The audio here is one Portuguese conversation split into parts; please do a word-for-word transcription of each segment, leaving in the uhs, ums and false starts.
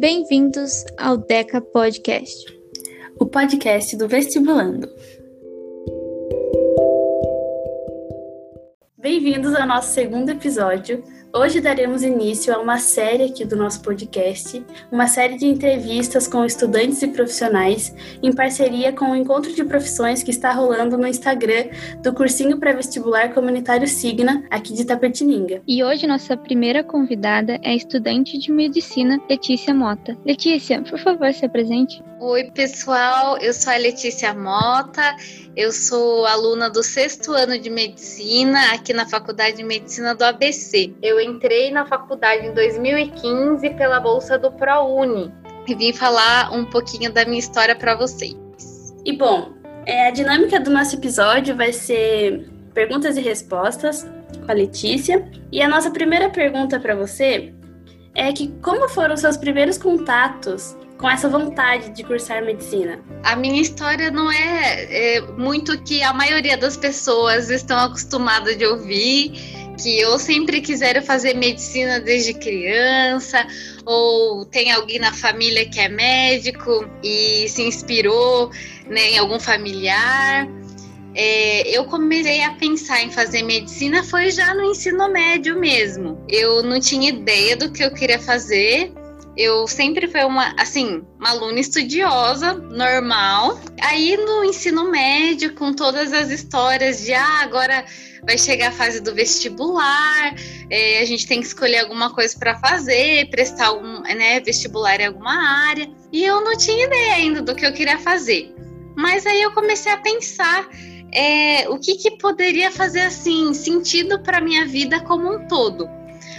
Bem-vindos ao Deca Podcast, o podcast do vestibulando. Bem-vindos ao nosso segundo episódio. Hoje daremos início a uma série aqui do nosso podcast, uma série de entrevistas com estudantes e profissionais em parceria com o Encontro de Profissões que está rolando no Instagram do cursinho pré-vestibular comunitário Signa, aqui de Itapetininga. E hoje nossa primeira convidada é a estudante de medicina, Letícia Mota. Letícia, por favor, se apresente. Oi, pessoal, eu sou a Letícia Mota, eu sou aluna do sexto ano de medicina aqui na Faculdade de Medicina do A B C. Eu Eu entrei na faculdade em dois mil e quinze pela bolsa do ProUni e vim falar um pouquinho da minha história para vocês. E bom, a dinâmica do nosso episódio vai ser perguntas e respostas com a Letícia. E a nossa primeira pergunta para você é que como foram seus primeiros contatos com essa vontade de cursar medicina? A minha história não é, é muito que a maioria das pessoas estão acostumadas de ouvir, que eu sempre quiseram fazer medicina desde criança, ou tem alguém na família que é médico e se inspirou, né, em algum familiar. É, eu comecei a pensar em fazer medicina foi já no ensino médio mesmo. Eu não tinha ideia do que eu queria fazer. Eu sempre fui uma, assim, uma aluna estudiosa, normal. Aí no ensino médio, com todas as histórias de ah, agora vai chegar a fase do vestibular, é, a gente tem que escolher alguma coisa para fazer, prestar algum, né, vestibular em alguma área. E eu não tinha ideia ainda do que eu queria fazer. Mas aí eu comecei a pensar é, o que, que poderia fazer assim, sentido para a minha vida como um todo.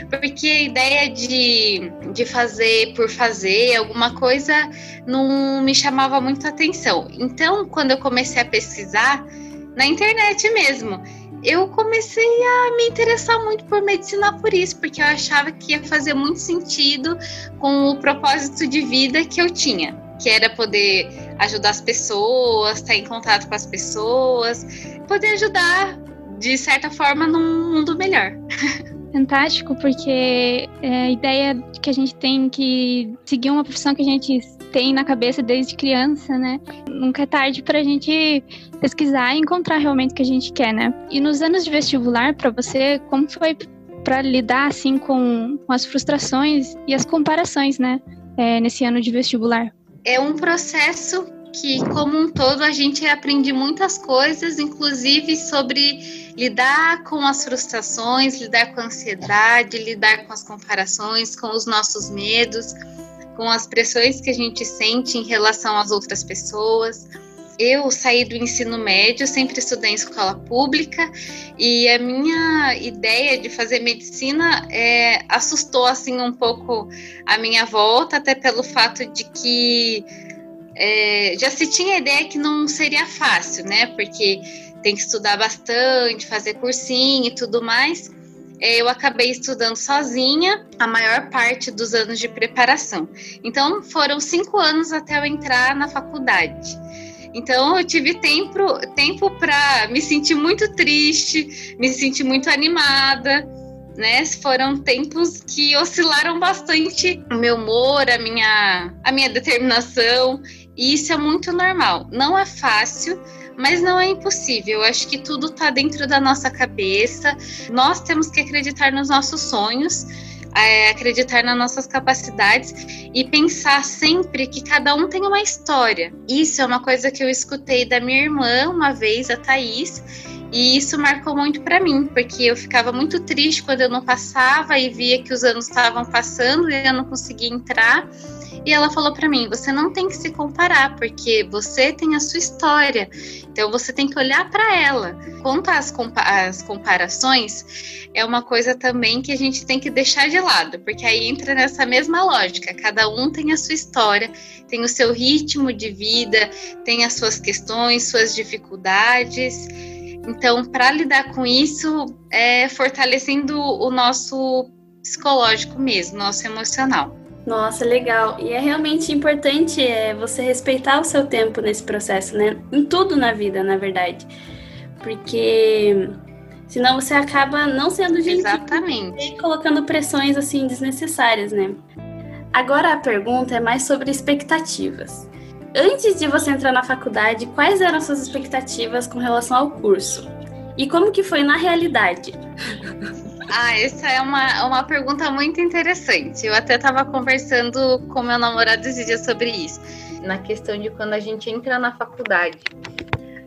Porque a ideia de, de fazer por fazer alguma coisa não me chamava muito atenção. Então, quando eu comecei a pesquisar, na internet mesmo, eu comecei a me interessar muito por medicina por isso, porque eu achava que ia fazer muito sentido com o propósito de vida que eu tinha, que era poder ajudar as pessoas, estar em contato com as pessoas, poder ajudar, de certa forma, num mundo melhor. Fantástico, porque é, a ideia que a gente tem que seguir uma profissão que a gente tem na cabeça desde criança, né? Nunca é tarde pra gente pesquisar e encontrar realmente o que a gente quer, né? E nos anos de vestibular, pra você, como foi pra lidar, assim, com, com as frustrações e as comparações, né? É, nesse ano de vestibular. É um processo que, como um todo, a gente aprende muitas coisas, inclusive sobre lidar com as frustrações, lidar com a ansiedade, lidar com as comparações, com os nossos medos, com as pressões que a gente sente em relação às outras pessoas. Eu saí do ensino médio, sempre estudei em escola pública, e a minha ideia de fazer medicina é, assustou assim, um pouco a minha volta, até pelo fato de que é, já se tinha a ideia que não seria fácil, né? Porque tem que estudar bastante, fazer cursinho e tudo mais. Eu acabei estudando sozinha a maior parte dos anos de preparação. Então, foram cinco anos até eu entrar na faculdade. Então, eu tive tempo, tempo para me sentir muito triste, me sentir muito animada, né? Foram tempos que oscilaram bastante o meu humor, a minha, a minha determinação. E isso é muito normal. Não é fácil, mas não é impossível. Eu acho que tudo está dentro da nossa cabeça. Nós temos que acreditar nos nossos sonhos, é, acreditar nas nossas capacidades e pensar sempre que cada um tem uma história. Isso é uma coisa que eu escutei da minha irmã uma vez, a Thaís, e isso marcou muito para mim, porque eu ficava muito triste quando eu não passava e via que os anos estavam passando e eu não conseguia entrar. E ela falou para mim, você não tem que se comparar, porque você tem a sua história, então você tem que olhar para ela. Quanto às compa- as comparações, é uma coisa também que a gente tem que deixar de lado, porque aí entra nessa mesma lógica, cada um tem a sua história, tem o seu ritmo de vida, tem as suas questões, suas dificuldades. Então, para lidar com isso, é fortalecendo o nosso psicológico mesmo, nosso emocional. Nossa, legal. E é realmente importante é, você respeitar o seu tempo nesse processo, né? Em tudo na vida, na verdade. Porque senão você acaba não sendo gentil. Exatamente. E colocando pressões assim desnecessárias, né? Agora a pergunta é mais sobre expectativas. Antes de você entrar na faculdade, quais eram suas expectativas com relação ao curso? E como que foi na realidade? Ah, essa é uma, uma pergunta muito interessante. Eu até estava conversando com meu namorado esse dia sobre isso. Na questão de quando a gente entra na faculdade,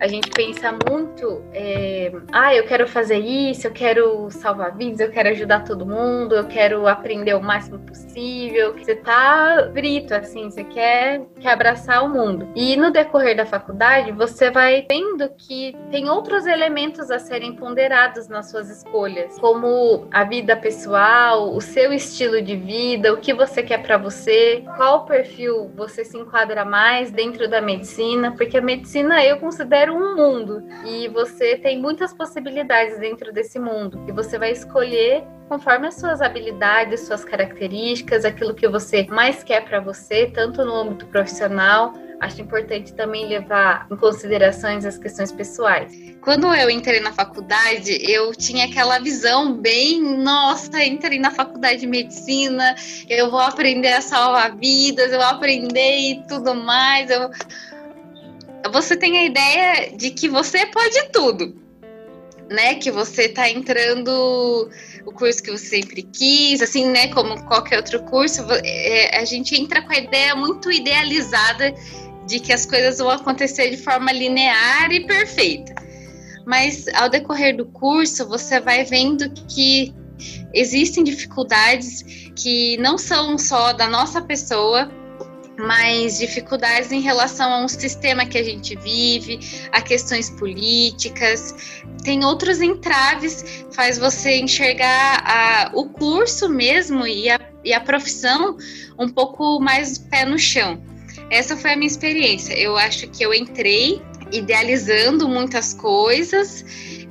a gente pensa muito, é, ah, eu quero fazer isso, eu quero salvar vidas, eu quero ajudar todo mundo, eu quero aprender o máximo possível. Você tá frito, assim, você quer, quer abraçar o mundo. E no decorrer da faculdade, você vai vendo que tem outros elementos a serem ponderados nas suas escolhas, como a vida pessoal, o seu estilo de vida, o que você quer para você, qual perfil você se enquadra mais dentro da medicina, porque a medicina eu considero um mundo, e você tem muitas possibilidades dentro desse mundo e você vai escolher conforme as suas habilidades, suas características, aquilo que você mais quer para você, tanto no âmbito profissional. Acho importante também levar em consideração as questões pessoais. Quando eu entrei na faculdade, eu tinha aquela visão bem, nossa, entrei na faculdade de medicina, eu vou aprender a salvar vidas, eu vou aprender e tudo mais, eu... Você tem a ideia de que você pode tudo, né? Que você tá entrando o curso que você sempre quis, assim, né? Como qualquer outro curso, a gente entra com a ideia muito idealizada de que as coisas vão acontecer de forma linear e perfeita. Mas ao decorrer do curso, você vai vendo que existem dificuldades que não são só da nossa pessoa, mas dificuldades em relação a um sistema que a gente vive, a questões políticas, tem outros entraves, faz você enxergar a, o curso mesmo e a, e a profissão um pouco mais pé no chão. Essa foi a minha experiência. Eu acho que eu entrei idealizando muitas coisas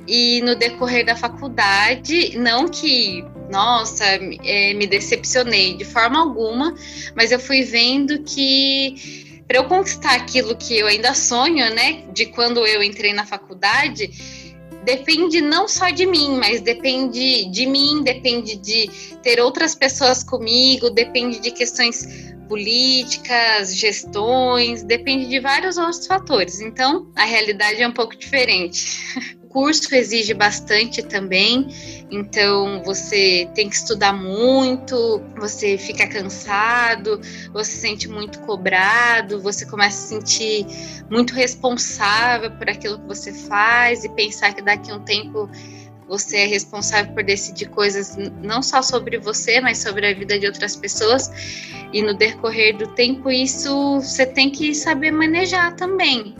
e no decorrer da faculdade, não que... Nossa, é, me decepcionei de forma alguma, mas eu fui vendo que para eu conquistar aquilo que eu ainda sonho, né, de quando eu entrei na faculdade, depende não só de mim, mas depende de mim, depende de ter outras pessoas comigo, depende de questões políticas, gestões, depende de vários outros fatores. Então, a realidade é um pouco diferente. O curso exige bastante também, então você tem que estudar muito, você fica cansado, você se sente muito cobrado, você começa a se sentir muito responsável por aquilo que você faz e pensar que daqui a um tempo você é responsável por decidir coisas não só sobre você, mas sobre a vida de outras pessoas. E no decorrer do tempo, isso você tem que saber manejar também.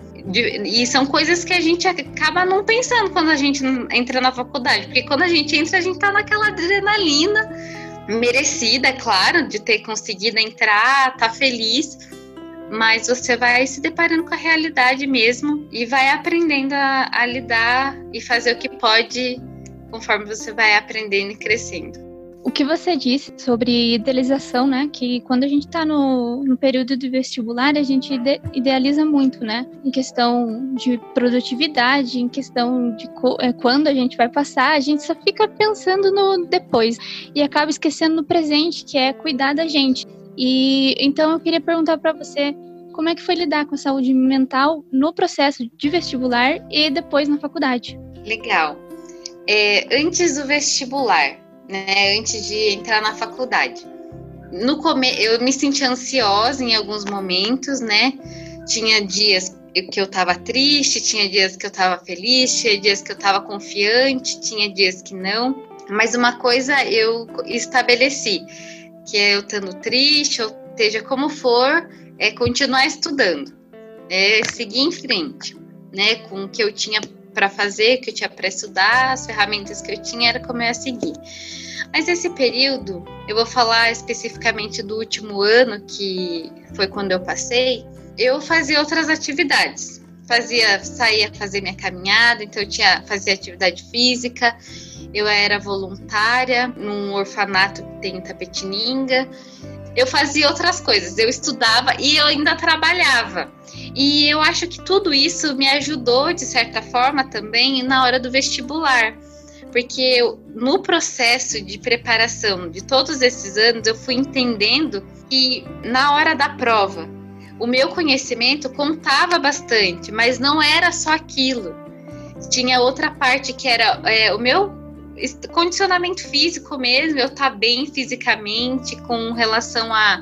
E são coisas que a gente acaba não pensando quando a gente entra na faculdade, porque quando a gente entra, a gente tá naquela adrenalina merecida, claro, de ter conseguido entrar, tá feliz, mas você vai se deparando com a realidade mesmo e vai aprendendo a, a lidar e fazer o que pode conforme você vai aprendendo e crescendo. O que você disse sobre idealização, né? Que quando a gente está no, no período de vestibular, a gente ide, idealiza muito, né? Em questão de produtividade, em questão de co, é, quando a gente vai passar, a gente só fica pensando no depois e acaba esquecendo no presente, que é cuidar da gente. E então eu queria perguntar para você, como é que foi lidar com a saúde mental no processo de vestibular e depois na faculdade? Legal. É, antes do vestibular, né, antes de entrar na faculdade. No come- eu me sentia ansiosa em alguns momentos, né? Tinha dias que eu estava triste, tinha dias que eu estava feliz, tinha dias que eu estava confiante, tinha dias que não. Mas uma coisa eu estabeleci, que é eu estando triste, ou seja, como for, é continuar estudando, é seguir em frente, né? Com o que eu tinha para fazer, que eu tinha para estudar, as ferramentas que eu tinha, era como eu ia seguir. Mas esse período, eu vou falar especificamente do último ano, que foi quando eu passei, eu fazia outras atividades. Fazia, saía a fazer minha caminhada, então eu tinha, fazia atividade física, eu era voluntária num orfanato que tem em Itapetininga. Eu fazia outras coisas, eu estudava e eu ainda trabalhava. E eu acho que tudo isso me ajudou, de certa forma, também na hora do vestibular. porque eu, no processo de preparação de todos esses anos, eu fui entendendo que na hora da prova, o meu conhecimento contava bastante, mas não era só aquilo. Tinha outra parte que era é, o meu condicionamento físico mesmo, eu estar bem fisicamente com relação a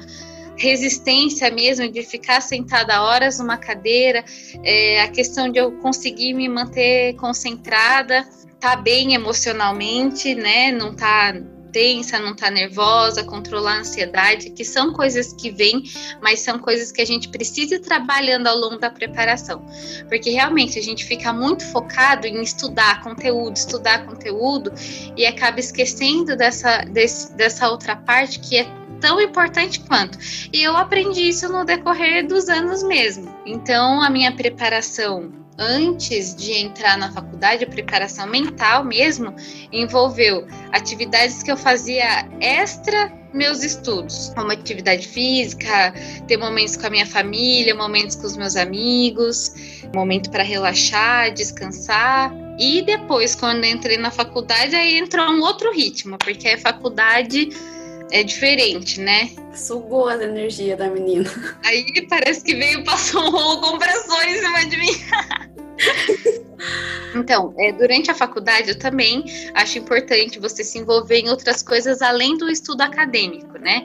resistência mesmo de ficar sentada horas numa cadeira, é, a questão de eu conseguir me manter concentrada, tá bem emocionalmente, né? Não tá tensa, não tá nervosa, controlar a ansiedade, que são coisas que vêm, mas são coisas que a gente precisa ir trabalhando ao longo da preparação, porque realmente a gente fica muito focado em estudar conteúdo, estudar conteúdo e acaba esquecendo dessa, desse, dessa outra parte que é tão importante quanto. E eu aprendi isso no decorrer dos anos mesmo. Então, a minha preparação antes de entrar na faculdade, a preparação mental mesmo, envolveu atividades que eu fazia extra meus estudos, como atividade física, ter momentos com a minha família, momentos com os meus amigos, momento para relaxar, descansar. E depois, quando entrei na faculdade, aí entrou um outro ritmo, porque a faculdade é diferente, né? Sugou a energia da menina. Aí parece que veio, passou um rolo compressor em cima de mim. Então, é, durante a faculdade eu também acho importante você se envolver em outras coisas além do estudo acadêmico, né?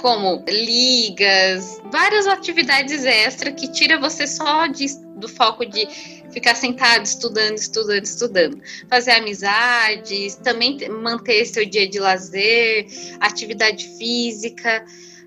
Como ligas, várias atividades extra que tira você só de, do foco de ficar sentado estudando, estudando, estudando. Fazer amizades, também manter seu dia de lazer, atividade física.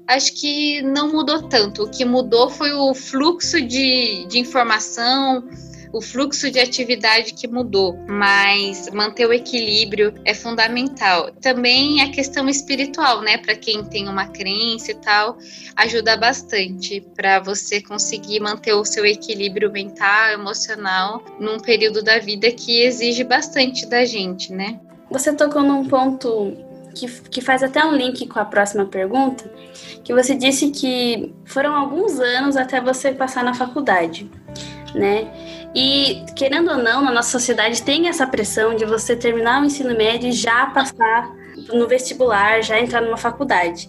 Acho que não mudou tanto. O que mudou foi o fluxo de, de informação, o fluxo de atividade que mudou, mas manter o equilíbrio é fundamental. Também a questão espiritual, né? Para quem tem uma crença e tal, ajuda bastante para você conseguir manter o seu equilíbrio mental, emocional, num período da vida que exige bastante da gente, né? Você tocou num ponto que, que faz até um link com a próxima pergunta, que você disse que foram alguns anos até você passar na faculdade, né? E, querendo ou não, na nossa sociedade tem essa pressão de você terminar o ensino médio e já passar no vestibular, já entrar numa faculdade.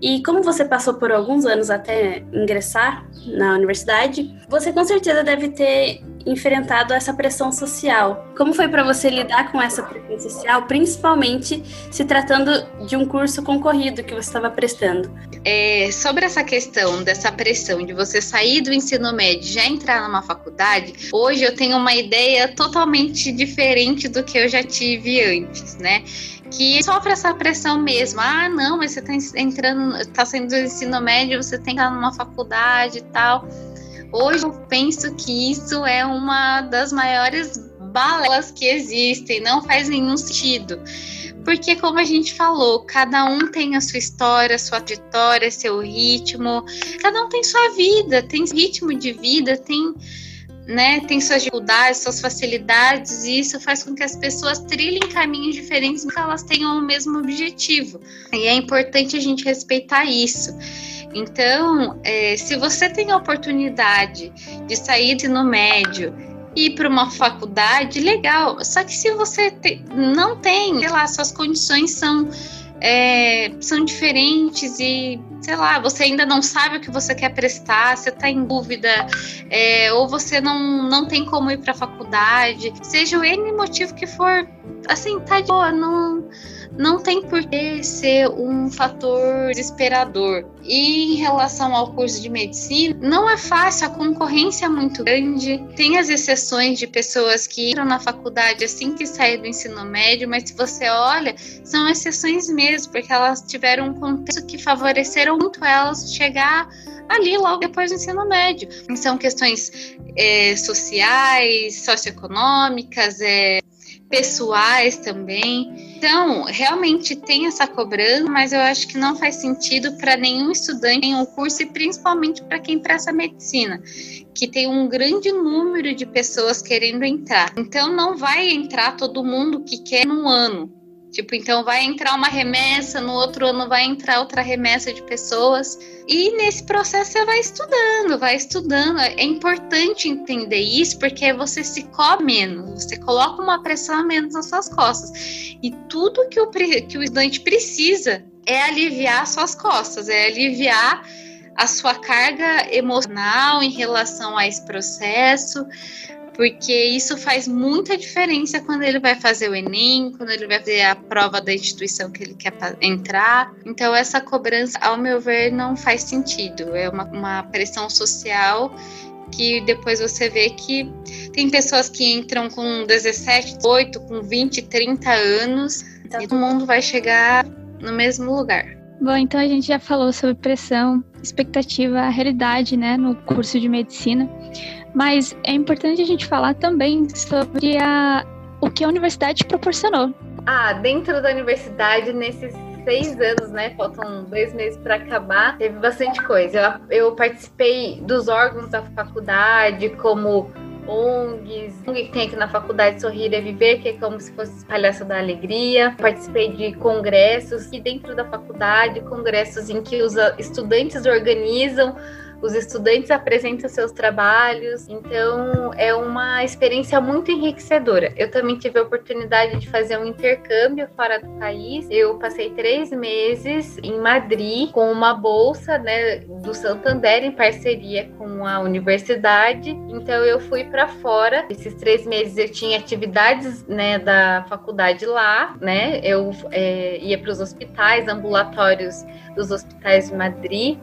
E como você passou por alguns anos até ingressar na universidade, você com certeza deve ter enfrentado essa pressão social. Como foi para você lidar com essa pressão social, principalmente se tratando de um curso concorrido que você estava prestando? É, sobre essa questão dessa pressão de você sair do ensino médio e já entrar numa faculdade, hoje eu tenho uma ideia totalmente diferente do que eu já tive antes, né? Que sofre essa pressão mesmo. Ah, não, mas você tá entrando, tá saindo do ensino médio, você tem que estar numa faculdade e tal. Hoje eu penso que isso é uma das maiores balelas que existem, não faz nenhum sentido. Porque, como a gente falou, cada um tem a sua história, sua trajetória, seu ritmo, cada um tem sua vida, tem ritmo de vida, tem, né, tem suas dificuldades, suas facilidades, e isso faz com que as pessoas trilhem caminhos diferentes, mas elas tenham o mesmo objetivo. E é importante a gente respeitar isso. Então, é, se você tem a oportunidade de sair do ensino médio e ir para uma faculdade, legal. Só que se você te, não tem, sei lá, suas condições são, é, são diferentes e, sei lá, você ainda não sabe o que você quer prestar, você está em dúvida, é, ou você não, não tem como ir para a faculdade, seja o N motivo que for, assim, tá de boa, não... Não tem por que ser um fator desesperador. E em relação ao curso de medicina, não é fácil, a concorrência é muito grande. Tem as exceções de pessoas que entram na faculdade assim que saem do ensino médio, mas se você olha, são exceções mesmo, porque elas tiveram um contexto que favoreceram muito elas chegar ali logo depois do ensino médio. São questões é, sociais, socioeconômicas, é, pessoais também. Então, realmente tem essa cobrança, mas eu acho que não faz sentido para nenhum estudante em um curso e principalmente para quem presta medicina, que tem um grande número de pessoas querendo entrar. Então, não vai entrar todo mundo que quer num ano. Tipo, então vai entrar uma remessa, no outro ano vai entrar outra remessa de pessoas. E nesse processo você vai estudando, vai estudando. É importante entender isso, porque você se cobre menos, você coloca uma pressão a menos nas suas costas. E tudo que o, que o estudante precisa é aliviar suas costas, é aliviar a sua carga emocional em relação a esse processo, porque isso faz muita diferença quando ele vai fazer o Enem, quando ele vai fazer a prova da instituição que ele quer entrar. Então, essa cobrança, ao meu ver, não faz sentido. É uma, uma pressão social que depois você vê que tem pessoas que entram com dezessete, dezoito, com vinte, trinta anos, e todo mundo vai chegar no mesmo lugar. Bom, então a gente já falou sobre pressão, expectativa, a realidade, né, no curso de medicina, mas é importante a gente falar também sobre a, o que a universidade proporcionou. Ah, dentro da universidade, nesses seis anos, né, faltam dois meses para acabar, teve bastante coisa. Eu, eu participei dos órgãos da faculdade, como O N Gs, O N G que tem aqui na faculdade Sorrir é Viver, que é como se fosse palhaço da alegria. Participei de congressos e dentro da faculdade, congressos em que os estudantes organizam, os estudantes apresentam seus trabalhos. Então, é uma experiência muito enriquecedora. Eu também tive a oportunidade de fazer um intercâmbio fora do país. Eu passei três meses em Madrid com uma bolsa, né, do Santander em parceria com a universidade. Então, eu fui para fora. Esses três meses eu tinha atividades, né, da faculdade lá, né? Eu é, ia para os hospitais, ambulatórios dos hospitais de Madrid.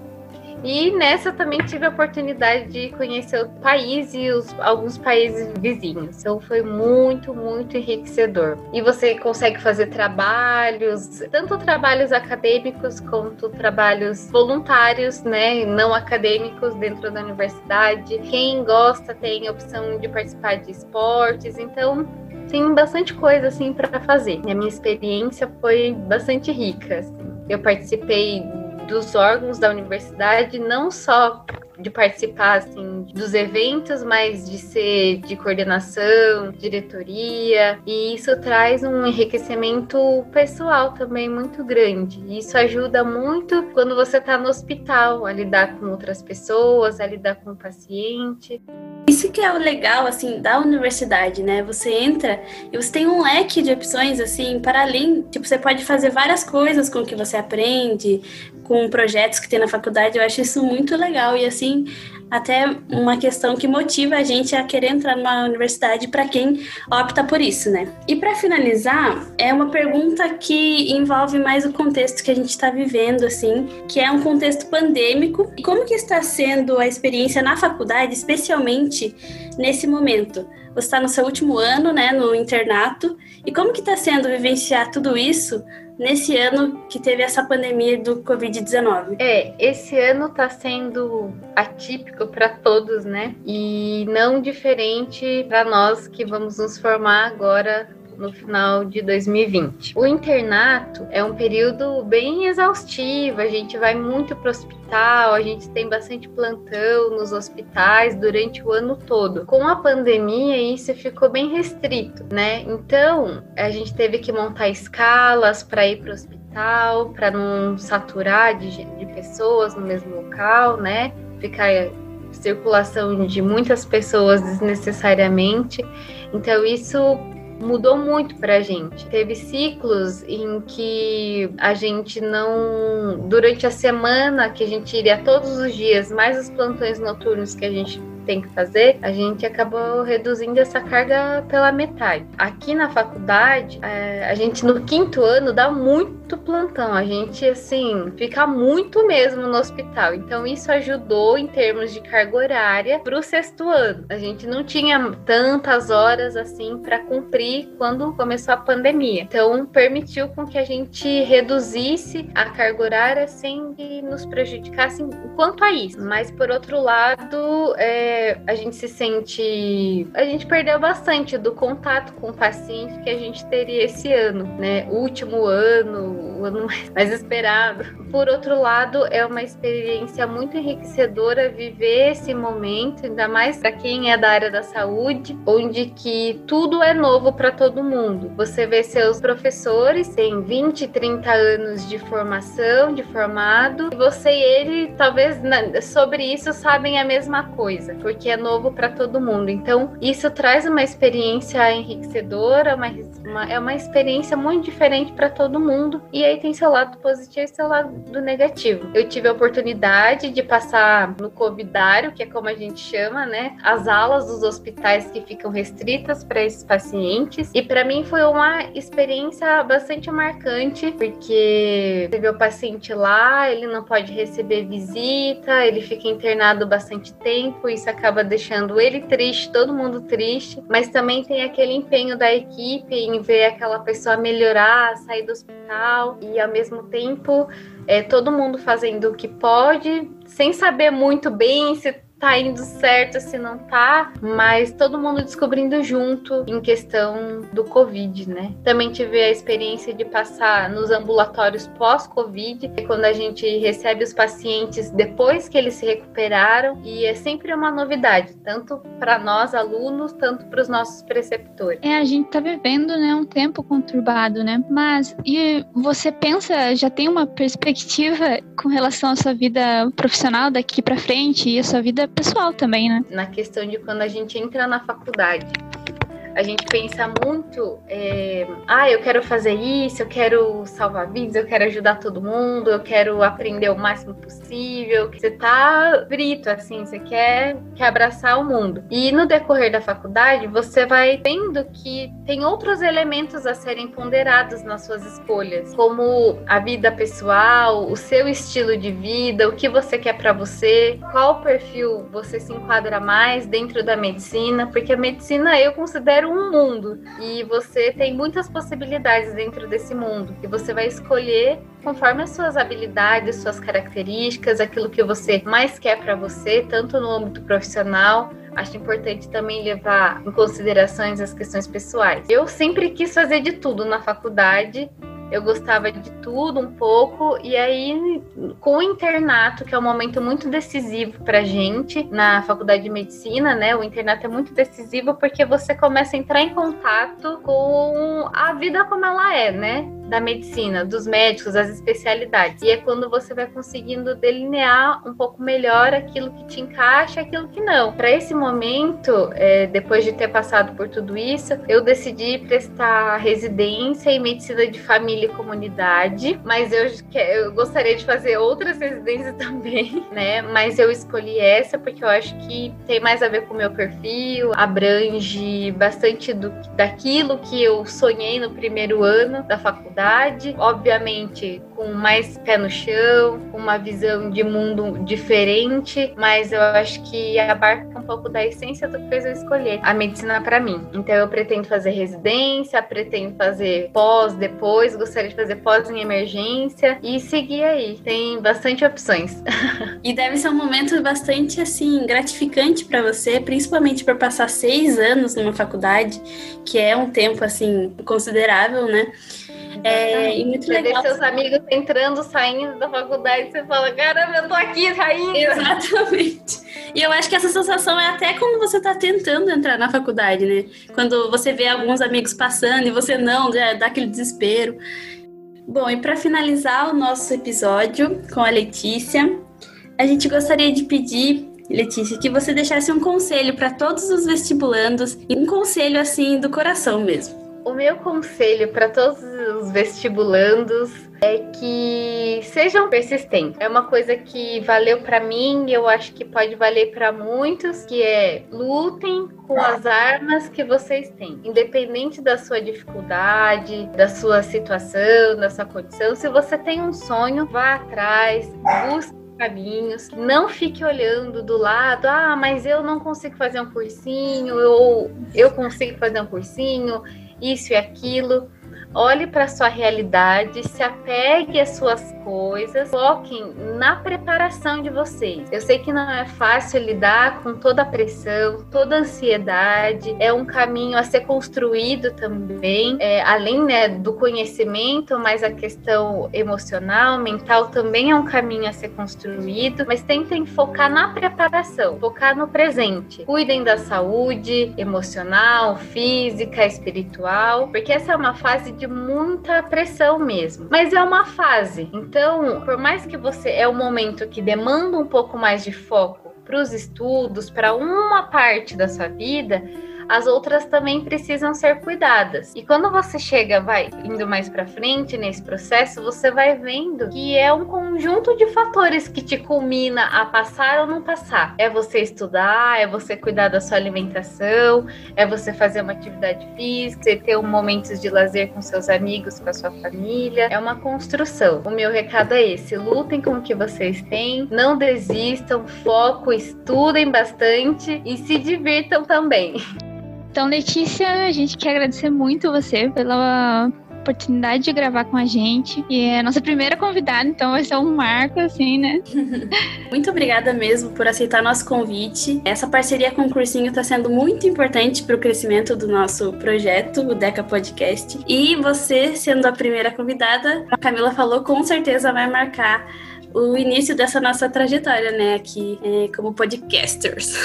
E nessa também tive a oportunidade de conhecer o país e os, alguns países vizinhos. Então foi muito, muito enriquecedor. E você consegue fazer trabalhos, tanto trabalhos acadêmicos quanto trabalhos voluntários, né, não acadêmicos dentro da universidade. Quem gosta tem a opção de participar de esportes, então tem bastante coisa assim para fazer. E a minha experiência foi bastante rica, assim. Eu participei dos órgãos da universidade, não só de participar assim, dos eventos, mas de ser de coordenação, diretoria, e isso traz um enriquecimento pessoal também muito grande. Isso ajuda muito quando você está no hospital, a lidar com outras pessoas, a lidar com o paciente. Isso que é o legal, assim, da universidade, né? Você entra e você tem um leque de opções, assim, para além. Tipo, você pode fazer várias coisas com o que você aprende, com projetos que tem na faculdade. Eu acho isso muito legal e, assim, até uma questão que motiva a gente a querer entrar numa universidade para quem opta por isso, né? E para finalizar, é uma pergunta que envolve mais o contexto que a gente está vivendo, assim, que é um contexto pandêmico. E como que está sendo a experiência na faculdade, especialmente nesse momento? Você está no seu último ano, né, no internato, e como que está sendo vivenciar tudo isso nesse ano que teve essa pandemia do covid dezenove? É, esse ano tá sendo atípico para todos, né? E não diferente para nós que vamos nos formar agora no final de dois mil e vinte. O internato é um período bem exaustivo, a gente vai muito para o hospital, a gente tem bastante plantão nos hospitais durante o ano todo. Com a pandemia, isso ficou bem restrito, né? Então, a gente teve que montar escalas para ir para o hospital, para não saturar de, de pessoas no mesmo local, né? Ficar circulação de muitas pessoas desnecessariamente. Então, isso mudou muito pra gente. Teve ciclos em que a gente não... Durante a semana que a gente iria todos os dias, mais os plantões noturnos que a gente tem que fazer, a gente acabou reduzindo essa carga pela metade. Aqui na faculdade, a gente no quinto ano dá muito plantão, a gente assim fica muito mesmo no hospital, então isso ajudou em termos de carga horária para o sexto ano. A gente não tinha tantas horas assim para cumprir quando começou a pandemia, então permitiu com que a gente reduzisse a carga horária sem que nos prejudicasse quanto a isso. Mas por outro lado, é porque a gente se sente... A gente perdeu bastante do contato com o paciente que a gente teria esse ano, né? O último ano, o ano mais esperado. Por outro lado, é uma experiência muito enriquecedora viver esse momento, ainda mais para quem é da área da saúde, onde que tudo é novo para todo mundo. Você vê seus professores, tem vinte, trinta anos de formação, de formado, e você e ele, talvez, sobre isso, sabem a mesma coisa, porque é novo para todo mundo. Então, isso traz uma experiência enriquecedora, uma, uma, é uma experiência muito diferente para todo mundo, e aí tem seu lado positivo e seu lado do negativo. Eu tive a oportunidade de passar no covidário, que é como a gente chama, né, as alas dos hospitais que ficam restritas para esses pacientes, e para mim foi uma experiência bastante marcante, porque teve o paciente lá, ele não pode receber visita, ele fica internado bastante tempo, isso acaba deixando ele triste, todo mundo triste, mas também tem aquele empenho da equipe em ver aquela pessoa melhorar, sair do hospital, e ao mesmo tempo é, todo mundo fazendo o que pode, sem saber muito bem se tá indo certo, se não tá, mas todo mundo descobrindo junto em questão do Covid, né? Também tive a experiência de passar nos ambulatórios pós-Covid, quando a gente recebe os pacientes depois que eles se recuperaram, e é sempre uma novidade, tanto para nós alunos, tanto para os nossos preceptores. É, a gente tá vivendo, né, um tempo conturbado, né? Mas, e você pensa, já tem uma perspectiva com relação à sua vida profissional daqui para frente e a sua vida pessoal também, né? Na questão de quando a gente entra na faculdade, a gente pensa muito, é, ah, eu quero fazer isso, eu quero salvar vidas, eu quero ajudar todo mundo, eu quero aprender o máximo possível. Você tá frito, assim, você quer, quer abraçar o mundo. E no decorrer da faculdade, você vai vendo que tem outros elementos a serem ponderados nas suas escolhas, como a vida pessoal, o seu estilo de vida, o que você quer pra você, qual perfil você se enquadra mais dentro da medicina, porque a medicina eu considero um mundo, e você tem muitas possibilidades dentro desse mundo que você vai escolher conforme as suas habilidades, suas características, aquilo que você mais quer para você, tanto no âmbito profissional. Acho importante também levar em consideração as questões pessoais. Eu sempre quis fazer de tudo na faculdade, eu gostava de tudo um pouco, e aí com o internato, que é um momento muito decisivo pra gente na faculdade de medicina, né, o internato é muito decisivo porque você começa a entrar em contato com a vida como ela é, né, da medicina, dos médicos, das especialidades, e é quando você vai conseguindo delinear um pouco melhor aquilo que te encaixa, aquilo que não. Para esse momento, é, depois de ter passado por tudo isso, eu decidi prestar residência em medicina de família e comunidade, mas eu, eu gostaria de fazer outras residências também, né, mas eu escolhi essa porque eu acho que tem mais a ver com o meu perfil, abrange bastante do, daquilo que eu sonhei no primeiro ano da faculdade. Obviamente, com mais pé no chão, com uma visão de mundo diferente, mas eu acho que abarca um pouco da essência do que fez eu escolher a medicina para mim. Então eu pretendo fazer residência, pretendo fazer pós depois, gostaria de fazer pós em emergência e seguir aí. Tem bastante opções. E deve ser um momento bastante, assim, gratificante para você, principalmente por passar seis anos numa faculdade, que é um tempo, assim, considerável, né? É, e muito você legal. Vê seus amigos entrando, saindo da faculdade, você fala, caramba, eu tô aqui, rainha. Exatamente. E eu acho que essa sensação é até quando você tá tentando entrar na faculdade, né? Quando você vê alguns amigos passando e você não, dá aquele desespero. Bom, e para finalizar o nosso episódio com a Letícia, a gente gostaria de pedir, Letícia, que você deixasse um conselho para todos os vestibulandos, e um conselho, assim, do coração mesmo. O meu conselho para todos os vestibulandos é que sejam persistentes. É uma coisa que valeu para mim e eu acho que pode valer para muitos, que é lutem com as armas que vocês têm. Independente da sua dificuldade, da sua situação, da sua condição, se você tem um sonho, vá atrás, busque caminhos, não fique olhando do lado, ah, mas eu não consigo fazer um cursinho, ou eu consigo fazer um cursinho, isso e aquilo. Olhe para a sua realidade, se apegue às suas coisas, foquem na preparação de vocês. Eu sei que não é fácil lidar com toda a pressão, toda a ansiedade, é um caminho a ser construído também, é, além né, do conhecimento, mas a questão emocional, mental também é um caminho a ser construído, mas tentem focar na preparação, focar no presente. Cuidem da saúde emocional, física, espiritual, porque essa é uma fase de muita pressão mesmo, mas é uma fase, então por mais que você é um momento que demanda um pouco mais de foco para os estudos, para uma parte da sua vida, as outras também precisam ser cuidadas. E quando você chega, vai indo mais para frente nesse processo, você vai vendo que é um conjunto de fatores que te culmina a passar ou não passar. É você estudar, é você cuidar da sua alimentação, é você fazer uma atividade física, você ter um momentos de lazer com seus amigos, com a sua família. É uma construção. O meu recado é esse: lutem com o que vocês têm, não desistam, foco, estudem bastante e se divirtam também. Então, Letícia, a gente quer agradecer muito você pela oportunidade de gravar com a gente. E é a nossa primeira convidada, então vai ser um marco, assim, né? Muito obrigada mesmo por aceitar nosso convite. Essa parceria com o cursinho está sendo muito importante para o crescimento do nosso projeto, o Deca Podcast. E você, sendo a primeira convidada, a Camila falou, com certeza vai marcar o início dessa nossa trajetória, né, aqui é, como podcasters.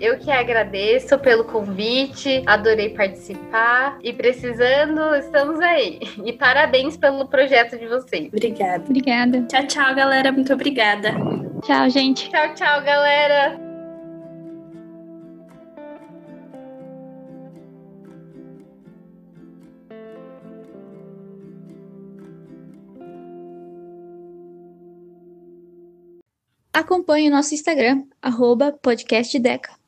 Eu que agradeço pelo convite, adorei participar e precisando, estamos aí. E parabéns pelo projeto de vocês. Obrigada. Obrigada. Tchau, tchau, galera. Muito obrigada. Tchau, gente. Tchau, tchau, galera. Acompanhe o nosso Instagram, arroba podcastdeca.